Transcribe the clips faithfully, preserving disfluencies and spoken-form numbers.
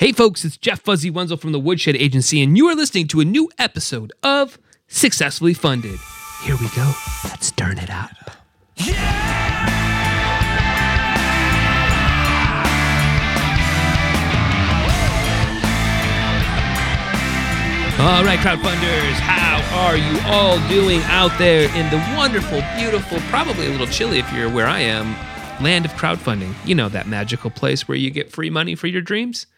Hey folks, it's Jeff Fuzzy Wenzel from the Woodshed Agency, and you are listening to a new episode of Successfully Funded. Here we go. Let's turn it up. Yeah! All right, crowdfunders, how are you all doing out there in the wonderful, beautiful, probably a little chilly if you're where I am, land of crowdfunding? You know, that magical place where you get free money for your dreams?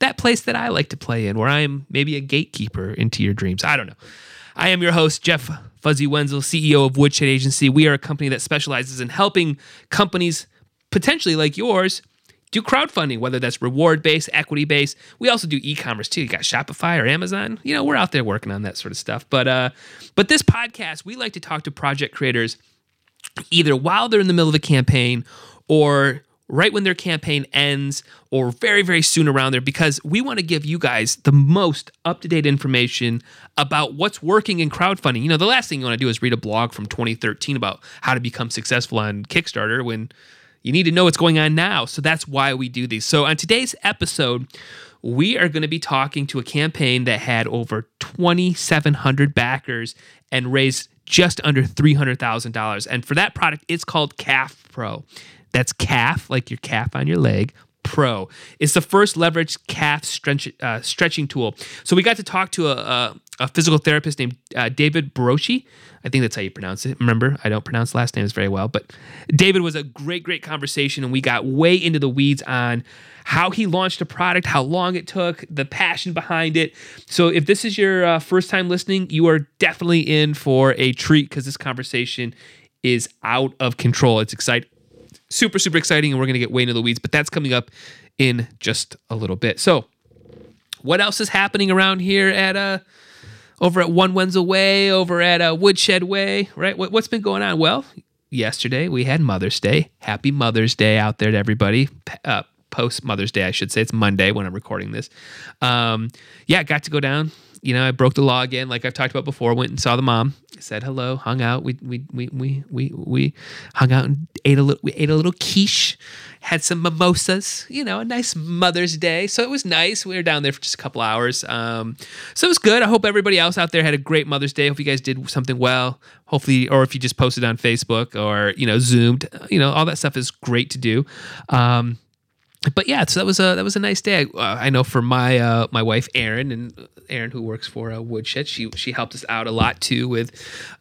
That place that I like to play in, where I am maybe a gatekeeper into your dreams. I don't know. I am your host, Jeff Fuzzy Wenzel, C E O of Woodshed Agency. We are a company that specializes in helping companies, potentially like yours, do crowdfunding, whether that's reward-based, equity-based. We also do e-commerce, too. You got Shopify or Amazon. You know, we're out there working on that sort of stuff. But, uh, but this podcast, we like to talk to project creators either while they're in the middle of a campaign or right when their campaign ends or very, very soon around there, because we want to give you guys the most up-to-date information about what's working in crowdfunding. You know, the last thing you want to do is read a blog from twenty thirteen about how to become successful on Kickstarter when you need to know what's going on now. So that's why we do these. So on today's episode, we are going to be talking to a campaign that had over twenty-seven hundred backers and raised just under three hundred thousand dollars. And for that product, it's called Calf Pro. That's calf, like your calf on your leg, pro. It's the first leveraged calf stretch, uh, stretching tool. So we got to talk to a, a, a physical therapist named uh, David Broshi. I think that's how you pronounce it. Remember, I don't pronounce last names very well. But David was a great, great conversation, and we got way into the weeds on how he launched a product, how long it took, the passion behind it. So if this is your uh, first time listening, you are definitely in for a treat because this conversation is out of control. It's exciting. Super, super exciting, and we're going to get way into the weeds, but that's coming up in just a little bit. So what else is happening around here at uh, over at One Winslow Way, over at uh, Woodshed Way, right? What, what's been going on? Well, yesterday we had Mother's Day. Happy Mother's Day out there to everybody. Uh, post Mother's Day, I should say. It's Monday when I'm recording this. Um, yeah, got to go down. You know, I broke the law again, like I've talked about before. Went and saw the mom, said hello, hung out. We we we we we we hung out and ate a little. We ate a little quiche, had some mimosas. You know, a nice Mother's Day, so it was nice. We were down there for just a couple hours, um, so it was good. I hope everybody else out there had a great Mother's Day. Hope you guys did something well. Hopefully, or if you just posted on Facebook or you know Zoomed, you know all that stuff is great to do. Um, But yeah, so that was a that was a nice day. I, uh, I know for my uh, my wife Erin and Erin who works for uh, Woodshed, she she helped us out a lot too with,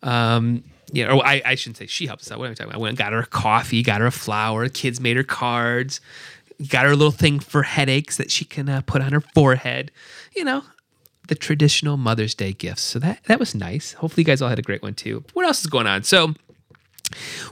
um, you know, I, I shouldn't say she helped us out. What am I talking about? I went and got her a coffee, got her a flower. Kids made her cards, got her a little thing for headaches that she can uh, put on her forehead. You know, the traditional Mother's Day gifts. So that that was nice. Hopefully, you guys all had a great one too. What else is going on? So.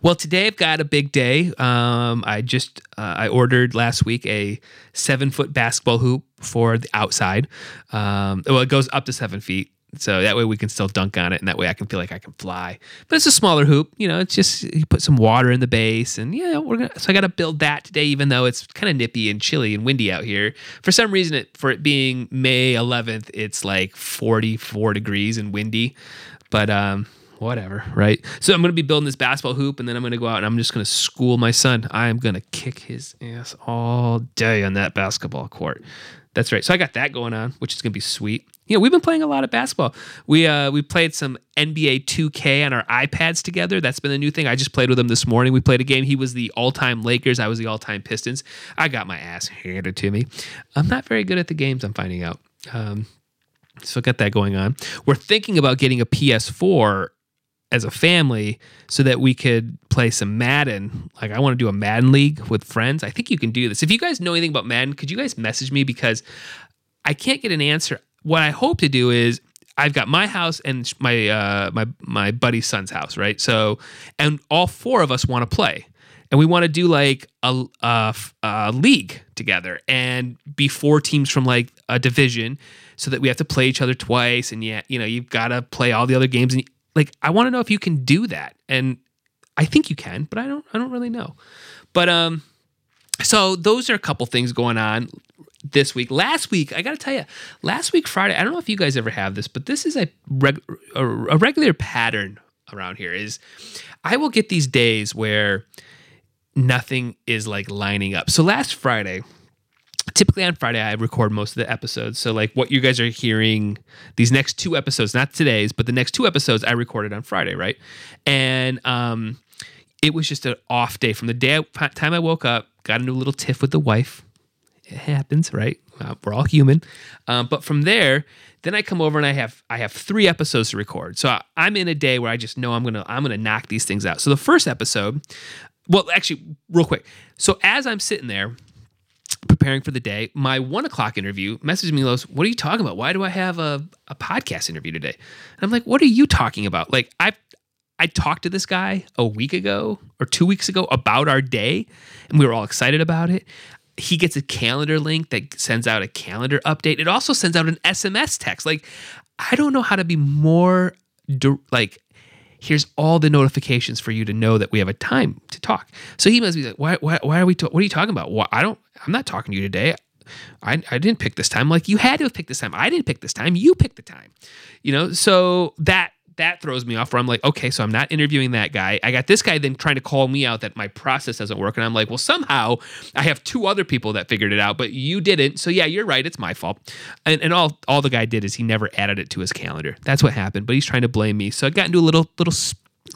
Well, today I've got a big day. Um, I just uh, I ordered last week a seven foot basketball hoop for the outside. Um, well, it goes up to seven feet, so that way we can still dunk on it, and that way I can feel like I can fly. But it's a smaller hoop, you know. It's just you put some water in the base, and yeah, we're gonna. So I got to build that today, even though it's kind of nippy and chilly and windy out here. For some reason, it, for it being May eleventh, it's like forty-four degrees and windy, but. Um, Whatever, right? So I'm going to be building this basketball hoop, and then I'm going to go out and I'm just going to school my son. I am going to kick his ass all day on that basketball court. That's right. So I got that going on, which is going to be sweet. You know, we've been playing a lot of basketball. We uh, we played some N B A two K on our iPads together. That's been a new thing. I just played with him this morning. We played a game. He was the all-time Lakers. I was the all-time Pistons. I got my ass handed to me. I'm not very good at the games, I'm finding out. Um, so I got that going on. We're thinking about getting a P S four as a family so that we could play some Madden. Like I want to do a Madden league with friends. I think you can do this. If you guys know anything about Madden, could you guys message me because I can't get an answer. What I hope to do is I've got my house and my uh, my my buddy's son's house, right? So, and all four of us want to play. And we want to do like a, a, a league together and be four teams from like a division so that we have to play each other twice. And yeah, you know, you've got to play all the other games and like, I want to know if you can do that. And I think you can, but I don't I don't really know. But um, so those are a couple things going on this week. Last week, I got to tell you, last week Friday, I don't know if you guys ever have this, but this is a, reg- a, a regular pattern around here is I will get these days where nothing is like lining up. So last Friday, typically on Friday, I record most of the episodes. So like what you guys are hearing, these next two episodes, not today's, but the next two episodes I recorded on Friday, right? And um, it was just an off day. From the day I, time I woke up, got into a little tiff with the wife. It happens, right? Uh, we're all human. Um, but from there, then I come over and I have I have three episodes to record. So I, I'm in a day where I just know I'm gonna I'm gonna knock these things out. So the first episode, well, actually, real quick. So as I'm sitting there preparing for the day, my one o'clock interview messaged me, Los, what are you talking about? Why do I have a, a podcast interview today? And I'm like, what are you talking about? Like I I talked to this guy a week ago or two weeks ago about our day, and we were all excited about it. He gets a calendar link that sends out a calendar update. It also sends out an S M S text. Like, I don't know how to be more, like, here's all the notifications for you to know that we have a time to talk. So he must be like, why, why, why are we, ta- what are you talking about? Why, I don't, I'm not talking to you today. I, I didn't pick this time. Like, you had to have picked this time. I didn't pick this time. You picked the time, you know? So that, that throws me off where I'm like, okay, so I'm not interviewing that guy. I got this guy then trying to call me out that my process doesn't work. And I'm like, well, somehow I have two other people that figured it out, but you didn't. So yeah, you're right. It's my fault. And, and all, all the guy did is he never added it to his calendar. That's what happened, but he's trying to blame me. So I got into a little, little,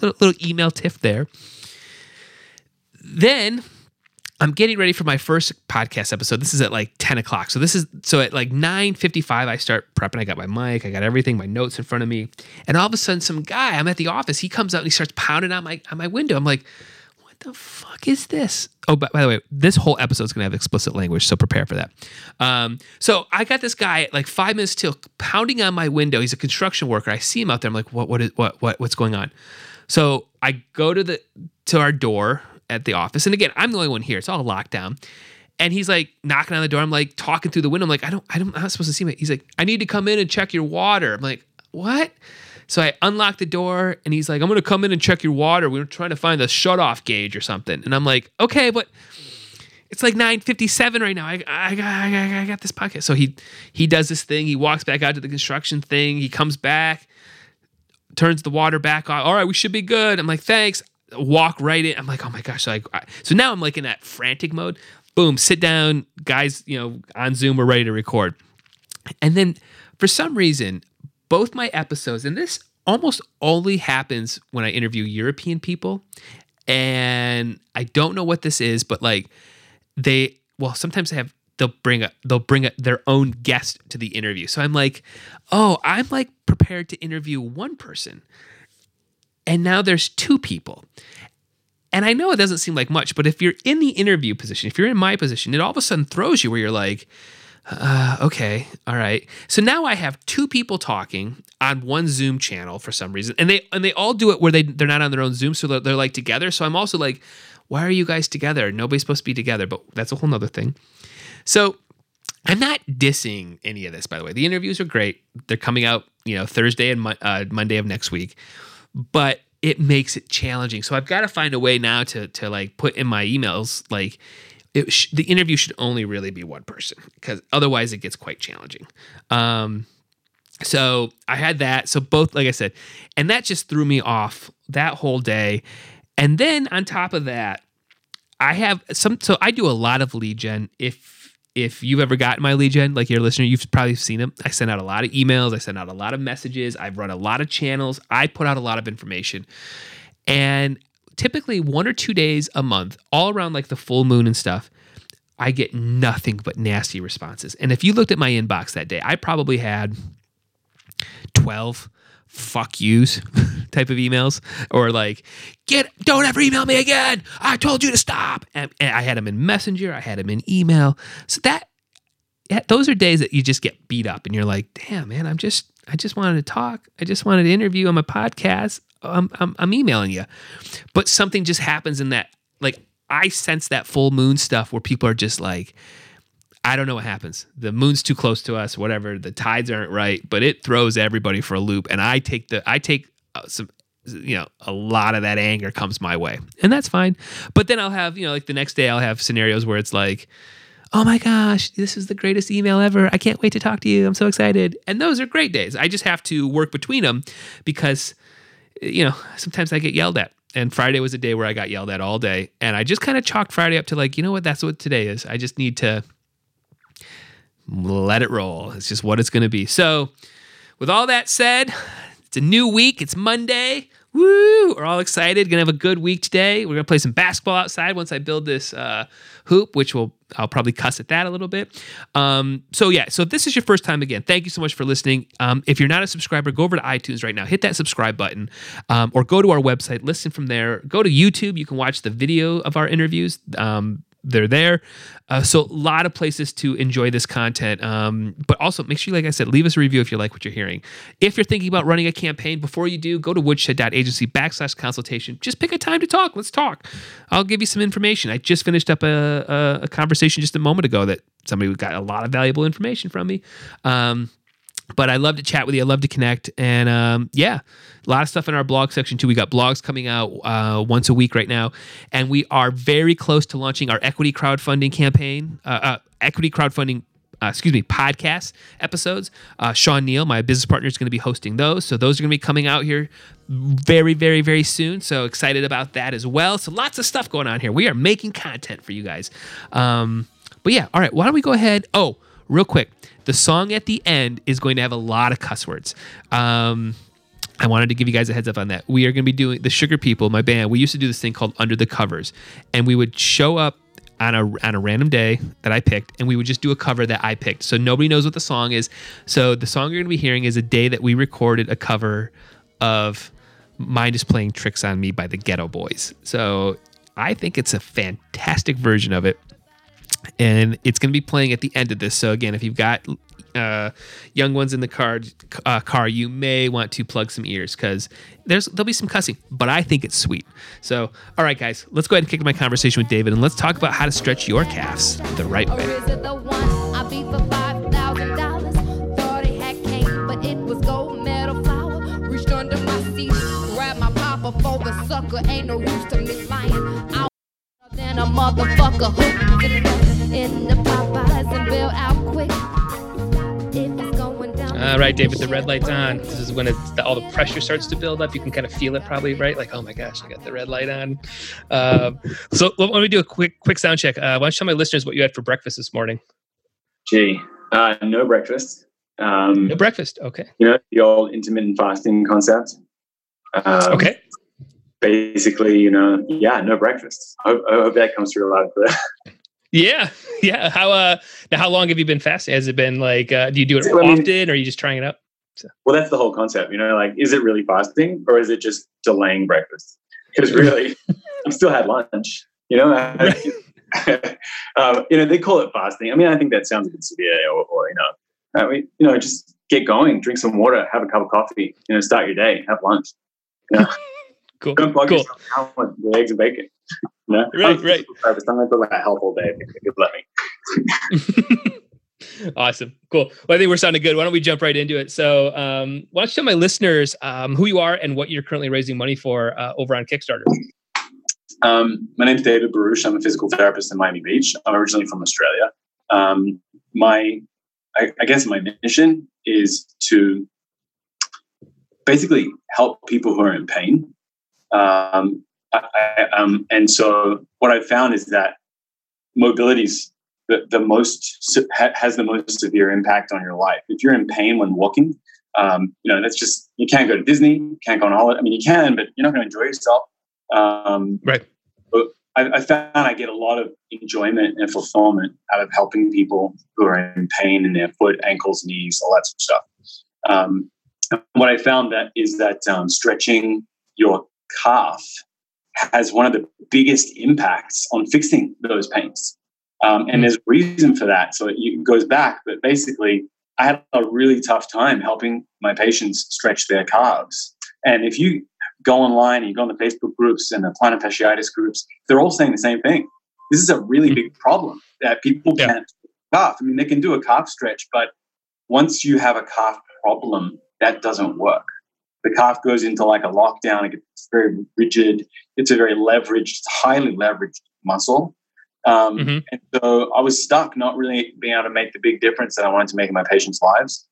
little, little email tiff there. Then I'm getting ready for my first podcast episode. This is at like ten o'clock. So this is so at like nine fifty-five, I start prepping. I got my mic. I got everything, my notes in front of me. And all of a sudden, some guy, I'm at the office. He comes out and he starts pounding on my on my window. I'm like, what the fuck is this? Oh, by, by the way, this whole episode's going to have explicit language, so prepare for that. Um, so I got this guy at like five minutes till pounding on my window. He's a construction worker. I see him out there. I'm like, what? What is what? What? What's going on? So I go to the to our door at the office. And again, I'm the only one here. It's all locked down. And he's like knocking on the door. I'm like talking through the window. I'm like, I don't, I don't, I'm not supposed to see him. He's like, I need to come in and check your water. I'm like, what? So I unlock the door and he's like, I'm going to come in and check your water. We were trying to find the shutoff gauge or something. And I'm like, okay, but it's like nine fifty-seven right now. I, I, I, I got this podcast. So he, he does this thing. He walks back out to the construction thing. He comes back, turns the water back on. All right, we should be good. I'm like, thanks. Walk right in. I'm like, oh my gosh. So, I, so now I'm like in that frantic mode. Boom, sit down. Guys, you know, on Zoom, we're ready to record. And then for some reason, both my episodes, and this almost only happens when I interview European people. And I don't know what this is, but like they, well, sometimes they have, they'll bring a, they'll bring a, their own guest to the interview. So I'm like, oh, I'm like prepared to interview one person. And now there's two people. And I know it doesn't seem like much, but if you're in the interview position, if you're in my position, it all of a sudden throws you where you're like, uh, okay, all right. So now I have two people talking on one Zoom channel for some reason. And they and they all do it where they, they're not on their own Zoom, so they're, they're like together. So I'm also like, why are you guys together? Nobody's supposed to be together, but that's a whole nother thing. So I'm not dissing any of this, by the way. The interviews are great. They're coming out, you know, Thursday and uh, Monday of next week. But it makes it challenging. So I've got to find a way now to to like put in my emails, like it sh- the interview should only really be one person because otherwise it gets quite challenging. Um, so I had that. So both, like I said, and that just threw me off that whole day. And then on top of that, I have some, so I do a lot of lead gen. If If you've ever gotten my lead gen, like your listener, you've probably seen them. I send out a lot of emails. I send out a lot of messages. I've run a lot of channels. I put out a lot of information. And typically one or two days a month, all around like the full moon and stuff, I get nothing but nasty responses. And if you looked at my inbox that day, I probably had twelve fuck yous type of emails, or like, get, don't ever email me again. I told you to stop. And, and I had them in Messenger. I had them in email. So that, those are days that you just get beat up and you're like, damn, man, I'm just, I just wanted to talk. I just wanted to interview on my podcast. I'm, I'm, I'm emailing you. But something just happens in that, like, I sense that full moon stuff where people are just like, I don't know what happens. The moon's too close to us, whatever. The tides aren't right, but it throws everybody for a loop. And I take the, I take some, you know, a lot of that anger comes my way, and that's fine. But then I'll have, you know, like the next day I'll have scenarios where it's like, oh my gosh, this is the greatest email ever. I can't wait to talk to you. I'm so excited. And those are great days. I just have to work between them because, you know, sometimes I get yelled at. And Friday was a day where I got yelled at all day. And I just kind of chalked Friday up to like, you know what, that's what today is. I just need to let it roll. It's just what it's going to be. So with all that said, it's a new week. It's Monday. Woo! We're all excited. Gonna have a good week today. We're gonna play some basketball outside once I build this uh, hoop, which will I'll probably cuss at that a little bit. Um, so yeah, so if this is your first time again, thank you so much for listening. Um, if you're not a subscriber, go over to iTunes right now, hit that subscribe button, um, or go to our website, listen from there. Go to YouTube, you can watch the video of our interviews. Um, they're there. Uh, so a lot of places to enjoy this content. Um, but also make sure, like I said, leave us a review if you like what you're hearing. If you're thinking about running a campaign, before you do, go to woodshed.agency backslash consultation. Just pick a time to talk. Let's talk. I'll give you some information. I just finished up a, a, a conversation just a moment ago that somebody got a lot of valuable information from me. Um, But I love to chat with you. I love to connect. And um, yeah, a lot of stuff in our blog section too. We got blogs coming out uh, once a week right now. And we are very close to launching our equity crowdfunding campaign, uh, uh, equity crowdfunding, uh, excuse me, podcast episodes. Uh, Sean Neal, my business partner, is going to be hosting those. So those are going to be coming out here very, very, very soon. So excited about that as well. So lots of stuff going on here. We are making content for you guys. Um, but yeah, all right, why don't we go ahead? Oh, real quick, the song at the end is going to have a lot of cuss words. Um, I wanted to give you guys a heads up on that. We are going to be doing the Sugar People, my band. We used to do this thing called Under the Covers, and we would show up on a on a random day that I picked, and we would just do a cover that I picked. So nobody knows what the song is. So the song you're going to be hearing is a day that we recorded a cover of "Mind is Playing Tricks on Me" by the Geto Boys. So I think it's a fantastic version of it. And it's going to be playing at the end of this. So again, if you've got uh, young ones in the car, uh, car, you may want to plug some ears because there's there'll be some cussing. But I think it's sweet. So, all right, guys, let's go ahead and kick my conversation with David, and let's talk about how to stretch your calves the right way. Or is it the one I beat for five thousand dollars? Thought it had cake, but it was gold medal flour. Reached under my seat, grabbed my papa for the sucker. Ain't no use to me lying. I'll than a motherfucker who in the Popeyes and bail out quick. If it's going down. All right, David, the red light's on. This is when it's the, all the pressure starts to build up. You can kind of feel it probably, right? Like, oh my gosh, I got the red light on. Uh, so let me do a quick quick sound check. Uh, why don't you tell my listeners what you had for breakfast this morning? Gee, uh, no breakfast. Um, no breakfast, okay. You know, the old intermittent fasting concept. Um, okay. Basically, you know, yeah, no breakfast. I hope, I hope that comes through a lot of that. Yeah, yeah. How uh, now how long have you been fasting? Has it been like, uh, do you do it often, I mean, or are you just trying it up? So. Well, that's the whole concept, you know, like, is it really fasting or is it just delaying breakfast? Because really, I've still had lunch, you know? Right. um, you know, they call it fasting. I mean, I think that sounds a bit severe or, or you know, I mean, you know, just get going, drink some water, have a cup of coffee, you know, start your day, have lunch, you know? Cool. Don't plug cool. yourself down with the eggs and bacon. No? Right, I'm right. I'm going to talk about health all day. If you let me. Awesome. Cool. Well, I think we're sounding good. Why don't we jump right into it? So um, why don't you tell my listeners um, who you are and what you're currently raising money for uh, over on Kickstarter? Um, my name's David Broshi. I'm a physical therapist in Miami Beach. I'm originally from Australia. Um, my, I, I guess my mission is to basically help people who are in pain. Um, I, I, um, and so what I found is that mobility is the, the most ha, has the most severe impact on your life. If you're in pain when walking, um, you know, that's just, you can't go to Disney, you can't go on holiday. I mean, you can, but you're not going to enjoy yourself. Um, right. But I, I found I get a lot of enjoyment and fulfillment out of helping people who are in pain in their foot, ankles, knees, all that sort of stuff. Um, what I found that is that um, stretching your calf has one of the biggest impacts on fixing those pains. Um, and there's a reason for that. So it goes back, but basically I had a really tough time helping my patients stretch their calves. And if you go online and you go on the Facebook groups and the plantar fasciitis groups, they're all saying the same thing. This is a really big problem that people yeah. can't do a calf. I mean, they can do a calf stretch, but once you have a calf problem, that doesn't work. The calf goes into like a lockdown. It gets very rigid. It's a very leveraged, highly leveraged muscle. Um, mm-hmm. And so I was stuck, not really being able to make the big difference that I wanted to make in my patients' lives.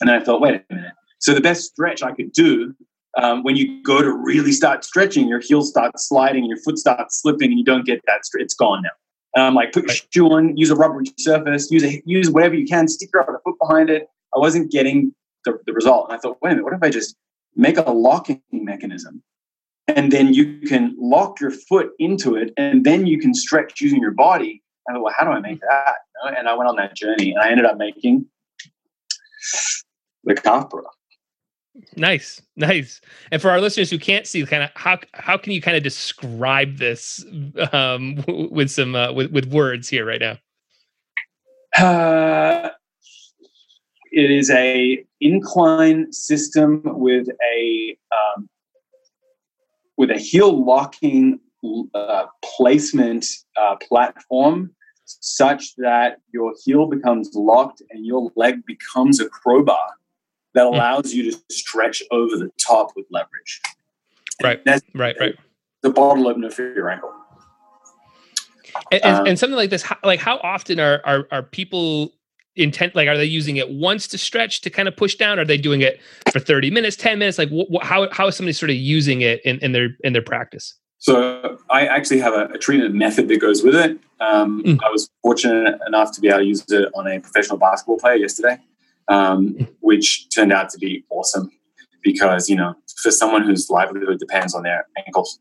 And then I thought, wait a minute. So the best stretch I could do, um, when you go to really start stretching, your heel starts sliding, your foot starts slipping, and you don't get that stretch. It's gone now. And I'm like, put your shoe on, use a rubbery surface, use a, use whatever you can, stick your other foot behind it. I wasn't getting the, the result. And I thought, wait a minute, what if I just make a locking mechanism? And then you can lock your foot into it, and then you can stretch using your body. I thought, well, how do I make that? You know? And I went on that journey, and I ended up making the Calf Pro. Nice, nice. And for our listeners who can't see, kind of how how can you kind of describe this um, w- with some uh, with with words here right now? Uh, it is a incline system with a um, with a heel locking uh, placement uh, platform, such that your heel becomes locked and your leg becomes a crowbar that allows you to stretch over the top with leverage. Right, that's right, right. The bottle opener for your ankle. And, um, and something like this, how, like how often are, are are people intent? Like, are they using it once to stretch to kind of push down? Are they doing it for thirty minutes, ten minutes? Like, wh- wh- how how is somebody sort of using it in, in their in their practice? So I actually have a, a treatment method that goes with it. Um, mm. I was fortunate enough to be able to use it on a professional basketball player yesterday. Um, which turned out to be awesome because, you know, for someone whose livelihood depends on their ankles,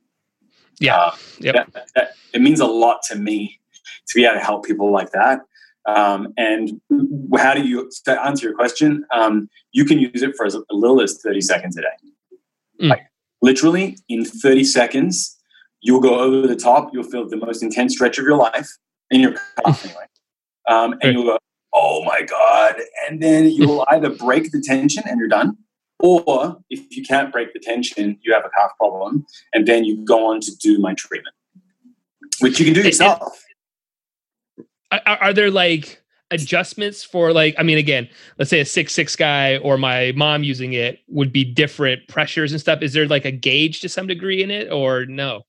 yeah, uh, yep. that, that, that, it means a lot to me to be able to help people like that. Um, and how do you, to answer your question, um, you can use it for as little as thirty seconds a day. Mm. Like, literally, in thirty seconds, you'll go over the top, you'll feel the most intense stretch of your life, in your calf anyway, um, and you'll go, oh my God. And then you'll either break the tension and you're done, or if you can't break the tension, you have a calf problem, and then you go on to do my treatment, which you can do yourself. Are, are there like adjustments for like, I mean, again, let's say a six, six guy or my mom using it would be different pressures and stuff. Is there like a gauge to some degree in it or no?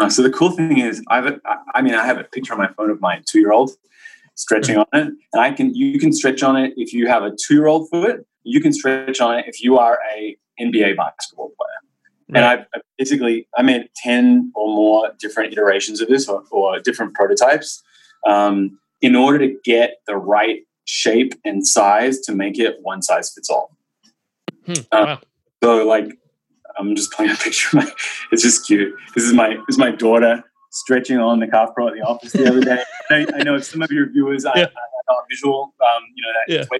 Uh, so the cool thing is I've, I mean, I have a picture on my phone of my two-year-old stretching on it, and I can. You can stretch on it if you have a two-year-old foot. You can stretch on it if you are a N B A basketball player. Right. And I basically I made ten or more different iterations of this, or, or different prototypes, um, in order to get the right shape and size to make it one size fits all. Hmm, um, wow. So, like, I'm just playing a picture of my. It's just cute. This is my. This is my daughter stretching on the Calf Pro at the office the other day. I, I know if some of your viewers are, yeah. are not visual, um, you know, that yeah.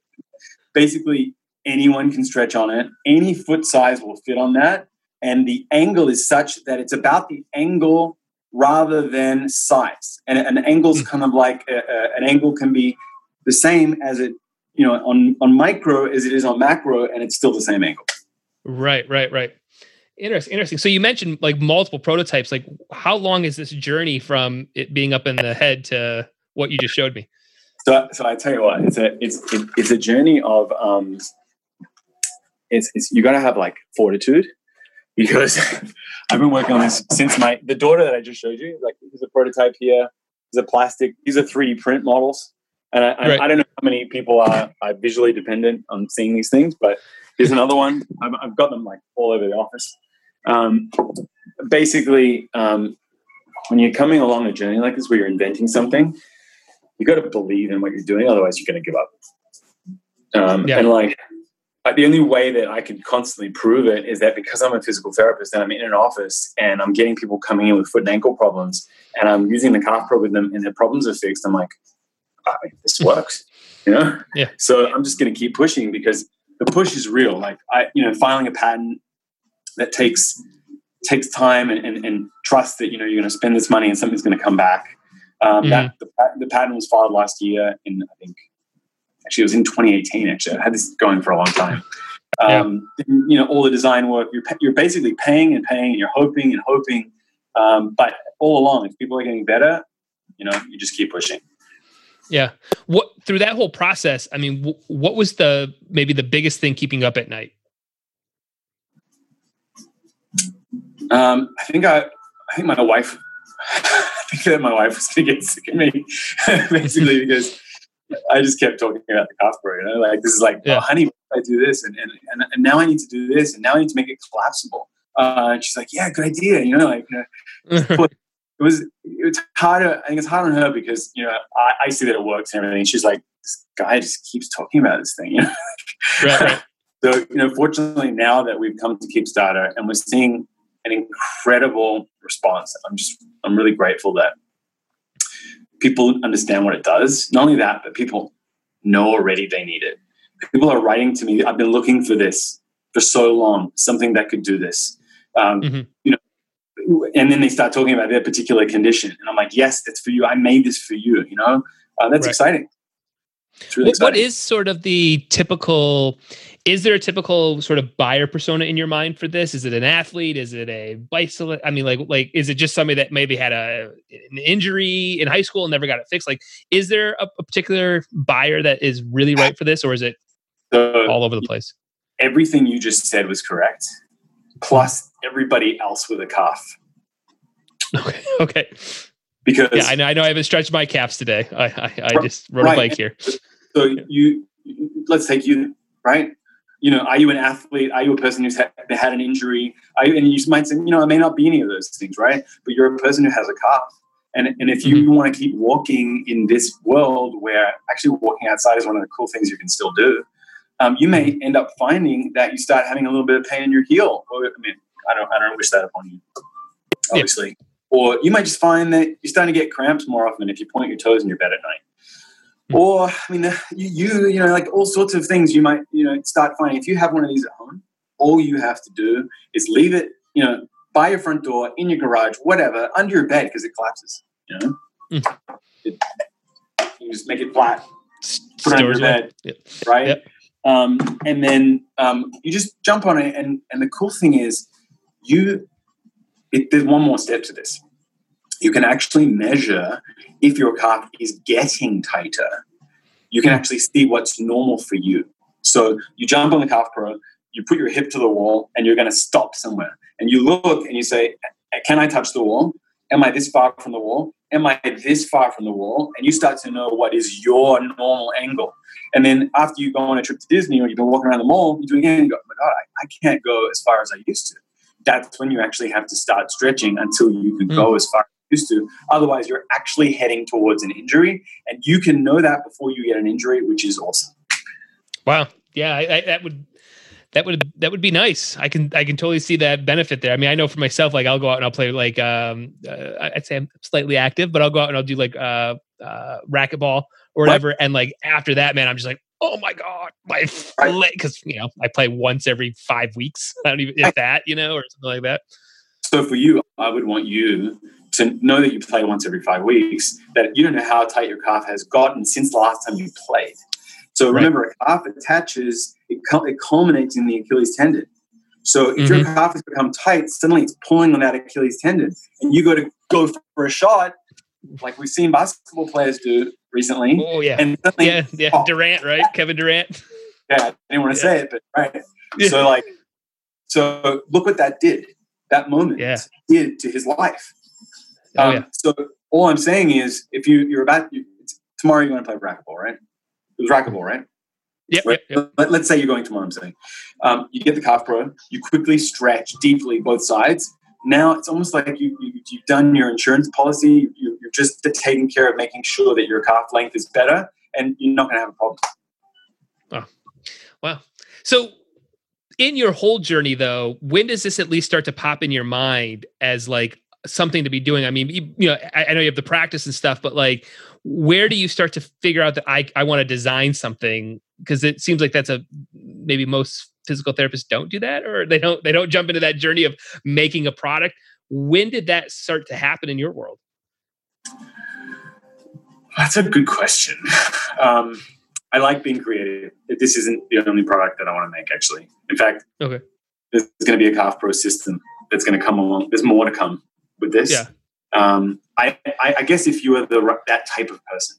basically anyone can stretch on it. Any foot size will fit on that. And the angle is such that it's about the angle rather than size. And an angle's mm-hmm. kind of like a, a, an angle can be the same as it, you know, on, on micro as it is on macro, and it's still the same angle. Right, right, right. Interesting. Interesting. So you mentioned like multiple prototypes. Like, how long is this journey from it being up in the head to what you just showed me? So, so I tell you what, it's a it's it, it's a journey of um, it's it's you gotta have like fortitude, because I've been working on this since my the daughter that I just showed you. Like, there's a prototype here, there's a plastic. These are three D print models, and I I, right. I don't know how many people are, are visually dependent on seeing these things, but here's another one. I've, I've got them like all over the office. Um, basically, um, when you're coming along a journey like this, where you're inventing something, you got to believe in what you're doing. Otherwise you're going to give up. Um, yeah. And like, like the only way that I can constantly prove it is that because I'm a physical therapist and I'm in an office and I'm getting people coming in with foot and ankle problems, and I'm using the Calf Pro with them and their problems are fixed. I'm like, oh, this works, you know? Yeah. So I'm just going to keep pushing, because the push is real. Like, I, you know, filing a patent, that takes takes time and, and, and trust that, you know, you're going to spend this money and something's going to come back. Um, mm-hmm. that, the, the patent was filed last year in, I think, actually it was in twenty eighteen, actually. I had this going for a long time. Um, yeah. and, you know, all the design work, you're, you're basically paying and paying and you're hoping and hoping. Um, but all along, if people are getting better, you know, you just keep pushing. Yeah. What through that whole process, I mean, w- what was the, maybe the biggest thing keeping up at night? Um, I think I, I think my wife, I think that my wife was going to get sick of me basically because I just kept talking about the Calf Pro, you know, like, this is like, yeah. oh, honey, I do this and, and, and, and now I need to do this and now I need to make it collapsible. Uh, and she's like, yeah, good idea. You know, like, you know, it was it's harder. I think it's hard on her because, you know, I, I see that it works and everything. She's like, this guy just keeps talking about this thing. You know? Right, right. So, you know, fortunately now that we've come to Kickstarter and we're seeing an incredible response, I'm just I'm really grateful that people understand what it does. Not only that, but people know already they need it. People are writing to me. I've been looking for this for so long, something that could do this. Um, mm-hmm. You know, and then they start talking about their particular condition. And I'm like, yes, that's for you. I made this for you, you know? Uh, that's right. exciting. It's really what, exciting. What is sort of the typical, is there a typical sort of buyer persona in your mind for this? Is it an athlete? Is it a bicycle? I mean, like, like, is it just somebody that maybe had a an injury in high school and never got it fixed? Like, is there a, a particular buyer that is really right for this, or is it so all over the place? Everything you just said was correct. Plus everybody else with a calf. Okay. Okay. Because yeah, I know, I know I haven't stretched my calves today. I I, I just rode right. a bike here. So yeah. you, let's take you, right? You know, are you an athlete? Are you a person who's had, had an injury? Are you, and you might say, you know, I may not be any of those things, right? But you're a person who has a calf. And and if you mm-hmm. want to keep walking in this world where actually walking outside is one of the cool things you can still do, Um, you may end up finding that you start having a little bit of pain in your heel. Or, I mean, I don't, I don't wish that upon you, obviously. Yeah. Or you might just find that you're starting to get cramps more often if you point your toes in your bed at night. Mm. Or, I mean, you, you know, like all sorts of things you might, you know, start finding. If you have one of these at home, all you have to do is leave it, you know, by your front door, in your garage, whatever, under your bed because it collapses, you know? Mm. It, you just make it flat, put it under your bed, yep. right? Yep. Um, and then um, you just jump on it. And, and the cool thing is you, it, there's one more step to this. You can actually measure if your calf is getting tighter. You can actually see what's normal for you. So you jump on the Calf Pro, you put your hip to the wall and you're going to stop somewhere. And you look and you say, can I touch the wall? Am I this far from the wall? Am I this far from the wall? And you start to know what is your normal angle. And then after you go on a trip to Disney or you've been walking around the mall, you do it again and go, oh my God, I, I can't go as far as I used to. That's when you actually have to start stretching until you can mm. go as far as you used to. Otherwise, you're actually heading towards an injury. And you can know that before you get an injury, which is awesome. Wow. Yeah, I, I, that would... That would that would be nice. I can I can totally see that benefit there. I mean, I know for myself, like I'll go out and I'll play like um, uh, I'd say I'm slightly active, but I'll go out and I'll do like uh, uh, racquetball or whatever. What? And like after that, man, I'm just like, oh my God, my leg, because you know I play once every five weeks. I don't even if that, you know, or something like that. So for you, I would want you to know that you play once every five weeks. That you don't know how tight your calf has gotten since the last time you played. So remember, right. a calf attaches, it, cu- it culminates in the Achilles tendon. So if mm-hmm. your calf has become tight, suddenly it's pulling on that Achilles tendon. And you go to go for a shot, like we've seen basketball players do recently. Oh, yeah. And suddenly, yeah, yeah. Oh, Durant, right? Kevin Durant. Yeah, I didn't want to yeah. say it, but right. Yeah. So, like, so look what that did, that moment yeah. did to his life. Oh, um, yeah. So all I'm saying is if you, you're about, you, tomorrow you're going to play racquetball, right? It was racquetball, right? Yep. yep, yep. Let, let's say you're going tomorrow, I'm saying. Um, you get the Calf Pro. You quickly stretch deeply both sides. Now it's almost like you, you, you've done your insurance policy. You, you're just taking care of making sure that your calf length is better and you're not going to have a problem. Oh, wow. So in your whole journey, though, when does this at least start to pop in your mind as like something to be doing? I mean, you, you know, I, I know you have the practice and stuff, but like, where do you start to figure out that I, I want to design something? Because it seems like that's a, maybe most physical therapists don't do that, or they don't, they don't jump into that journey of making a product. When did that start to happen in your world? That's a good question. Um, I like being creative. This isn't the only product that I want to make, actually. In fact, okay. there's going to be a Calf Pro system that's going to come along. There's more to come with this. Yeah. Um, I, I, I guess if you are the that type of person,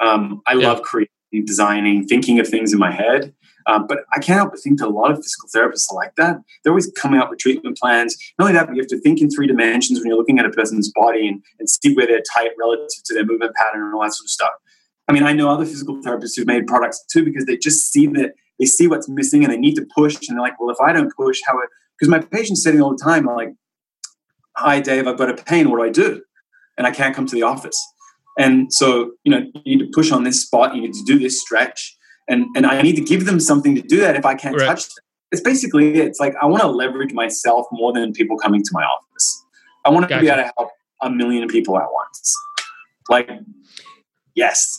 um, I yeah. love creating, designing, thinking of things in my head. Um, but I can't help but think that a lot of physical therapists are like that. They're always coming up with treatment plans. Not only that, but you have to think in three dimensions when you're looking at a person's body and, and see where they're tight relative to their movement pattern and all that sort of stuff. I mean, I know other physical therapists who've made products too because they just see that they see what's missing and they need to push. And they're like, well, if I don't push, how? Because my patients say to me all the time, I'm like, hi, Dave, I've got a pain. What do I do? and I can't come to the office. And so, you know, you need to push on this spot. You need to do this stretch. And and I need to give them something to do that if I can't right. touch them. It's basically, it's like, I want to leverage myself more than people coming to my office. I want to gotcha. be able to help a million people at once. Like, yes.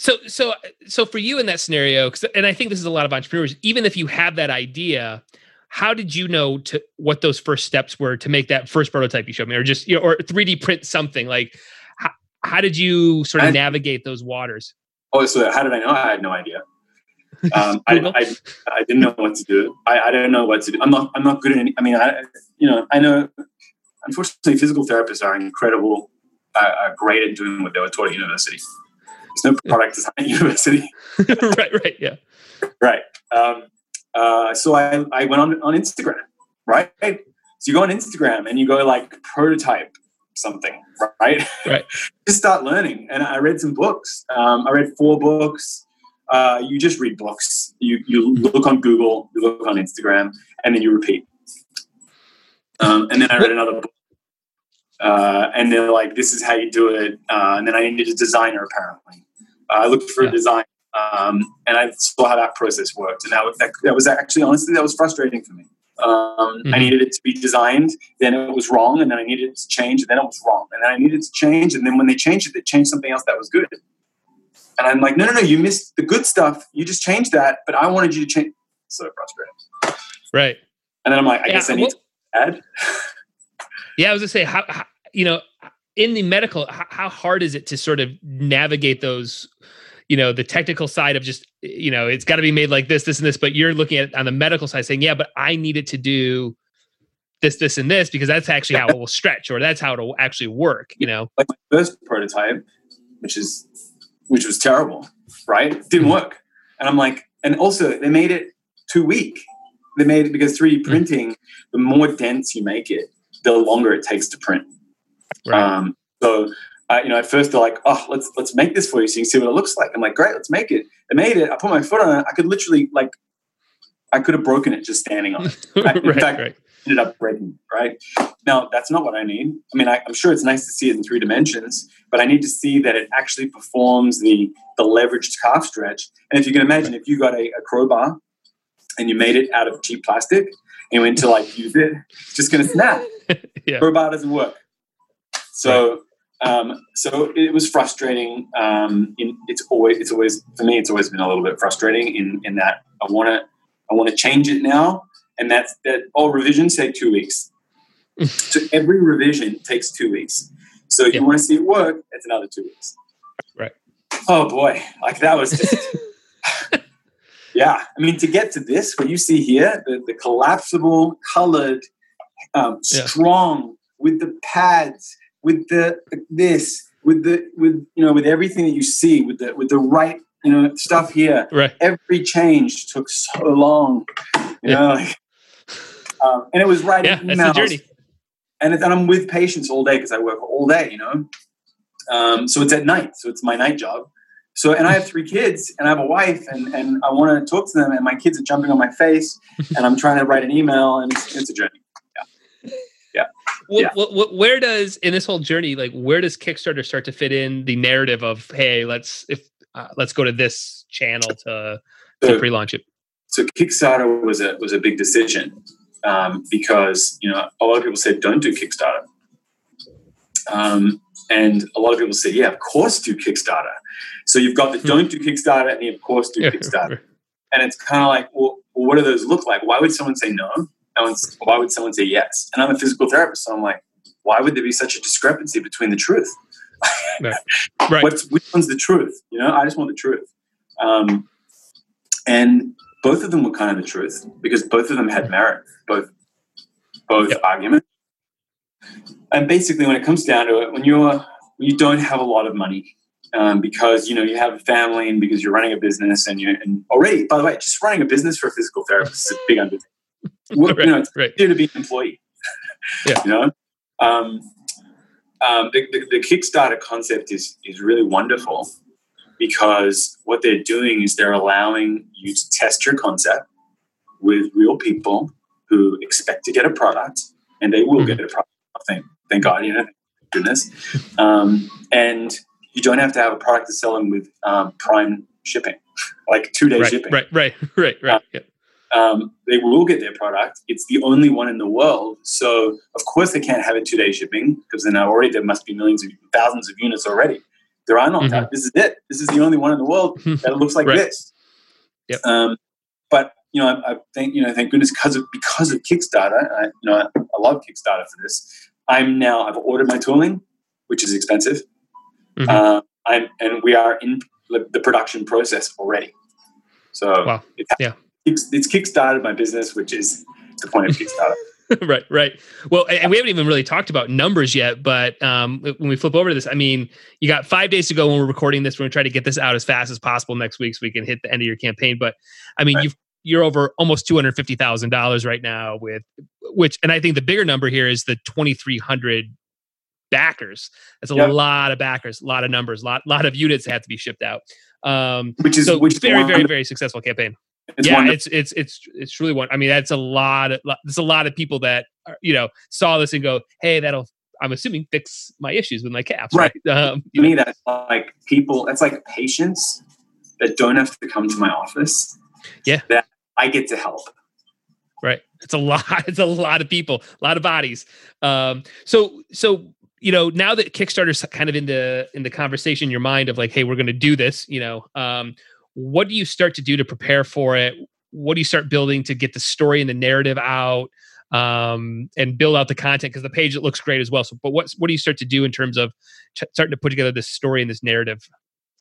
so, so, so for you in that scenario, and I think this is a lot of entrepreneurs, even if you have that idea, how did you know to what those first steps were to make that first prototype you showed me, or just, you know, or three D print something? Like, how, how did you sort of I, navigate those waters? Oh, so how did I know? I had no idea. Um, I, I, I didn't know what to do. I, I don't know what to do. I'm not, I'm not good at any, I mean, I, you know, I know, unfortunately, physical therapists are incredible, uh, are great at doing what they were taught at university. There's no product design at university. right, right, yeah. Right. Um, Uh, so I, I went on, on Instagram, right? So you go on Instagram and you go like prototype something, right? Right. Just start learning. And I read some books. Um, I read four books. Uh, you just read books. You you look on Google, you look on Instagram, and then you repeat. Um, and then I read another book. Uh, and they're like, this is how you do it. Uh, and then I needed a designer, apparently. Uh, I looked for yeah. a designer. Um, and I saw how that process worked. And that was, that, that was actually, honestly, that was frustrating for me. Um, mm-hmm. I needed it to be designed, then it was wrong, and then I needed it to change, and then it was wrong. And then I needed it to change, and then when they changed it, they changed something else that was good. And I'm like, no, no, no, you missed the good stuff. You just changed that, but I wanted you to change. So frustrating. Right. And then I'm like, I yeah, guess I need well, to add. yeah, I was going to say, how, how, you know, in the medical, how, how hard is it to sort of navigate those... you know, the technical side of just, you know, it's got to be made like this, this, and this, but you're looking at it on the medical side saying, yeah, but I need it to do this, this, and this, because that's actually how it will stretch, or that's how it'll actually work, you know? Like my first prototype, which is, which was terrible, right? It didn't mm-hmm. work. And I'm like, and also they made it too weak. They made it because three D printing, mm-hmm. the more dense you make it, the longer it takes to print. Right. Um, so Uh, you know, at first they're like, "Oh, let's let's make this for you, so you can see what it looks like." I'm like, "Great, let's make it." I made it. I put my foot on it. I could literally, like, I could have broken it just standing on it. I, in right, fact, right. I ended up breaking. Right now, that's not what I need. I mean, I, I'm sure it's nice to see it in three dimensions, but I need to see that it actually performs the the leveraged calf stretch. And if you can imagine, right. if you got a, a crowbar and you made it out of cheap plastic and you went to like use it, it's just going to snap. yeah. Crowbar doesn't work. So. Right. Um, so it was frustrating. Um, in, it's always, it's always for me. It's always been a little bit frustrating in, in that I want to, I want to change it now, and that's that. All revisions take two weeks. So every revision takes two weeks. So if yeah. you want to see it work, it's another two weeks. Right. Oh boy, like that was just. yeah, I mean, to get to this, what you see here, the, the collapsible, colored, um, yeah. strong with the pads. With the this, with the with you know, with everything that you see, with the with the right you know stuff here. Right. Every change took so long, you yeah. know, like, um, and it was writing yeah, emails. That's the journey. And, it, and I'm with patients all day because I work all day, you know. Um, so it's at night, so it's my night job. So and I have three kids, and I have a wife, and and I want to talk to them, and my kids are jumping on my face, and I'm trying to write an email, and it's, it's a journey. Yeah. Well, yeah. Well, where does in this whole journey, like, where does Kickstarter start to fit in the narrative of, hey, let's if uh, let's go to this channel to, to so, pre-launch it? So Kickstarter was a was a big decision um, because you know a lot of people said don't do Kickstarter, um, and a lot of people said yeah, of course do Kickstarter. So you've got the hmm. don't do Kickstarter and the of course do yeah. Kickstarter, and it's kind of like, well, what do those look like? Why would someone say no? Why would someone say yes? And I'm a physical therapist, so I'm like, why would there be such a discrepancy between the truth? Right. Right. What's, which one's the truth? You know, I just want the truth. Um, and both of them were kind of the truth because both of them had merit, both both yep. arguments. And basically, when it comes down to it, when you're when you don't have a lot of money um, because you know you have a family and because you're running a business and you and already, by the way, just running a business for a physical therapist is a big undertaking. Well, right, you know, it's right. easier to be an employee. Yeah. You know, um, um, the, the, the Kickstarter concept is is really wonderful because what they're doing is they're allowing you to test your concept with real people who expect to get a product, and they will mm-hmm. get a product. Thank, thank God, you know. goodness. Um, and you don't have to have a product to sell them with um, prime shipping, like two-day right, shipping. Right, right, right, right. Um, yeah. um, they will get their product. It's the only one in the world. So, of course, they can't have it two-day shipping because then already there must be millions of thousands of units already. There are not. Mm-hmm. That. This is it. This is the only one in the world that looks like right. this. Yep. Um, but, you know, I, I think, you know, thank goodness because of, because of Kickstarter, I, you know, I, I love Kickstarter for this. I'm now, I've ordered my tooling, which is expensive. Mm-hmm. Uh, I'm, and we are in the production process already. So wow. it's, yeah. it's, it's kickstarted my business, which is the point of Kickstarter. Right, right. Well, and we haven't even really talked about numbers yet, but um, when we flip over to this, I mean, you got five days to go when we're recording this. We're going to try to get this out as fast as possible next week so we can hit the end of your campaign. But I mean, right. you've, you're over almost two hundred fifty thousand dollars right now with, which, and I think the bigger number here is the twenty-three hundred backers. That's a yep. lot of backers, a lot of numbers, a lot, lot of units that have to be shipped out. Um, which is so which very, very, very successful campaign. It's yeah, wonderful. it's it's it's it's really one. I mean, that's a lot. Of, there's a lot of people that are, you know, saw this and go, "Hey, that'll." I'm assuming fix my issues with my calves, right? right? Um, to me, know. that's like people. That's like patients that don't have to come to my office. Yeah, that I get to help. Right. It's a lot. It's a lot of people. A lot of bodies. Um. So so. You know, now that Kickstarter's kind of in the in the conversation in your mind of like, hey, we're going to do this. You know, um, what do you start to do to prepare for it? What do you start building to get the story and the narrative out um, and build out the content? Because the page, it looks great as well. So, but what what do you start to do in terms of t- starting to put together this story and this narrative?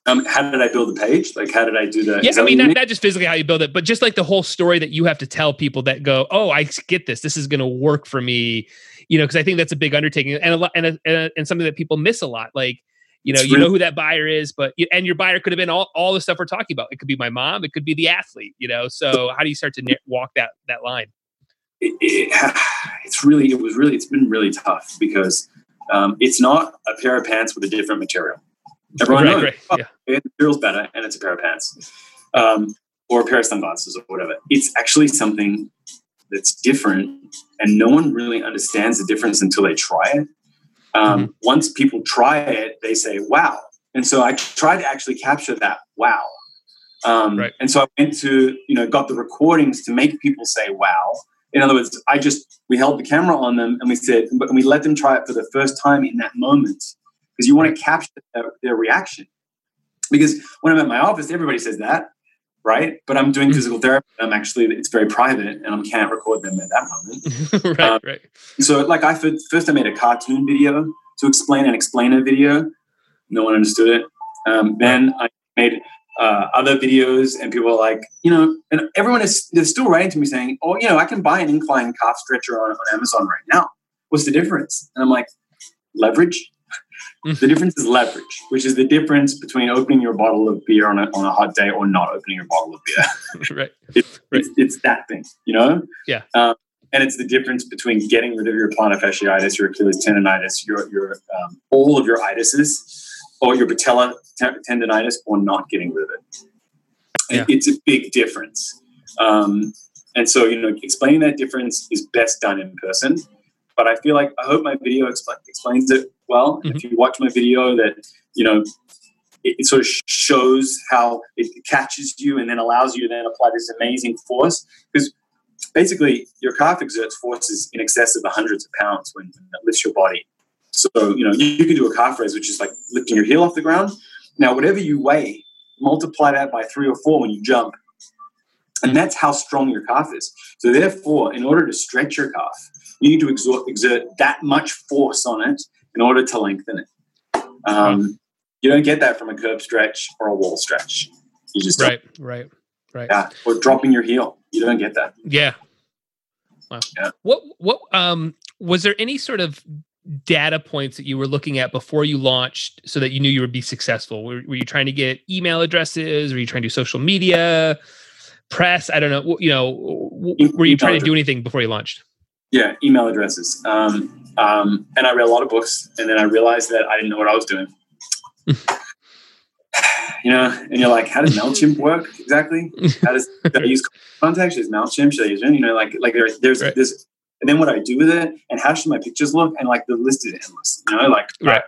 Um, how did I build the page? Like, how did I do that? Yeah, I mean, not, not just physically how you build it, but just like the whole story that you have to tell people that go, oh, I get this. This is going to work for me. You know, because I think that's a big undertaking and a lot, and, a, and, a, and something that people miss a lot. Like, you know, it's you really- know who that buyer is, but you, and your buyer could have been all, all the stuff we're talking about. It could be my mom. It could be the athlete, you know? So how do you start to na- walk that, that line? It, it, it's really, it was really, it's been really tough because um, it's not a pair of pants with a different material. Everyone right, knows right, oh, yeah. the material's better and it's a pair of pants um, or a pair of sunglasses or whatever. It's actually something that's different and no one really understands the difference until they try it. Um, mm-hmm. Once people try it, they say, wow. And so I tried to actually capture that wow. Um, right. And so I went to, you know, got the recordings to make people say, wow. In other words, I just, we held the camera on them and we said, and we let them try it for the first time in that moment. Because you want to capture their, their reaction. Because when I'm at my office, everybody says that, right? But I'm doing mm-hmm. physical therapy. I'm actually, it's very private and I can't record them at that moment. right, um, right. So like I, first I made a cartoon video to explain an explainer video. No one understood it. Um, then I made uh, other videos and people were like, you know, and everyone is they're still writing to me saying, oh, you know, I can buy an incline calf stretcher on, on Amazon right now. What's the difference? And I'm like, leverage. The difference is leverage, which is the difference between opening your bottle of beer on a on a hot day or not opening your bottle of beer. right. It's, right. It's, it's that thing, you know? Yeah. Um, and it's the difference between getting rid of your plantar fasciitis, your Achilles tendonitis, your your um, all of your itises, or your patella t- tendonitis, or not getting rid of it. Yeah. It's a big difference. Um, and so, you know, explaining that difference is best done in person. But I feel like I hope my video expl- explains it well. Mm-hmm. If you watch my video, that you know, it, it sort of shows how it catches you and then allows you to then apply this amazing force. Because basically, your calf exerts forces in excess of the hundreds of pounds when it lifts your body. So you know, you, you can do a calf raise, which is like lifting your heel off the ground. Now, whatever you weigh, multiply that by three or four when you jump, and that's how strong your calf is. So therefore, in order to stretch your calf, you need to exert, exert that much force on it in order to lengthen it. Um, you don't get that from a curb stretch or a wall stretch. You just right, don't. right, right. Yeah, or dropping your heel. You don't get that. Yeah. Wow. Yeah. What? What? Um, was there any sort of data points that you were looking at before you launched, so that you knew you would be successful? Were, were you trying to get email addresses? Were you trying to do social media, press? I don't know. You know, were you trying to do anything before you launched? Yeah, email addresses. Um, um, and I read a lot of books, and then I realized that I didn't know what I was doing. You know, and you're like, how does MailChimp work exactly? How does, should I use contacts? Should I use MailChimp? Should I use it? You know, like, like there, there's, right. there's and then what I do with it, and how should my pictures look, and like the list is endless, you know, like right.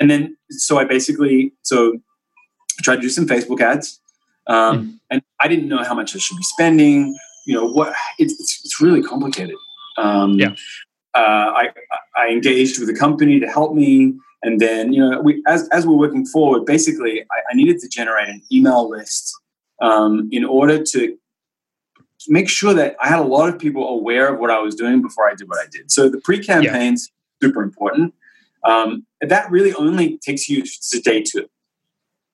And then so I basically so I tried to do some Facebook ads, um, mm. and I didn't know how much I should be spending. You know what? It's it's, it's really complicated. Um, yeah. Uh, I I engaged with a company to help me, and then you know we as as we're working forward, basically I, I needed to generate an email list um, in order to make sure that I had a lot of people aware of what I was doing before I did what I did. So the pre-campaign's yeah. super important. Um, that really only takes you to day two.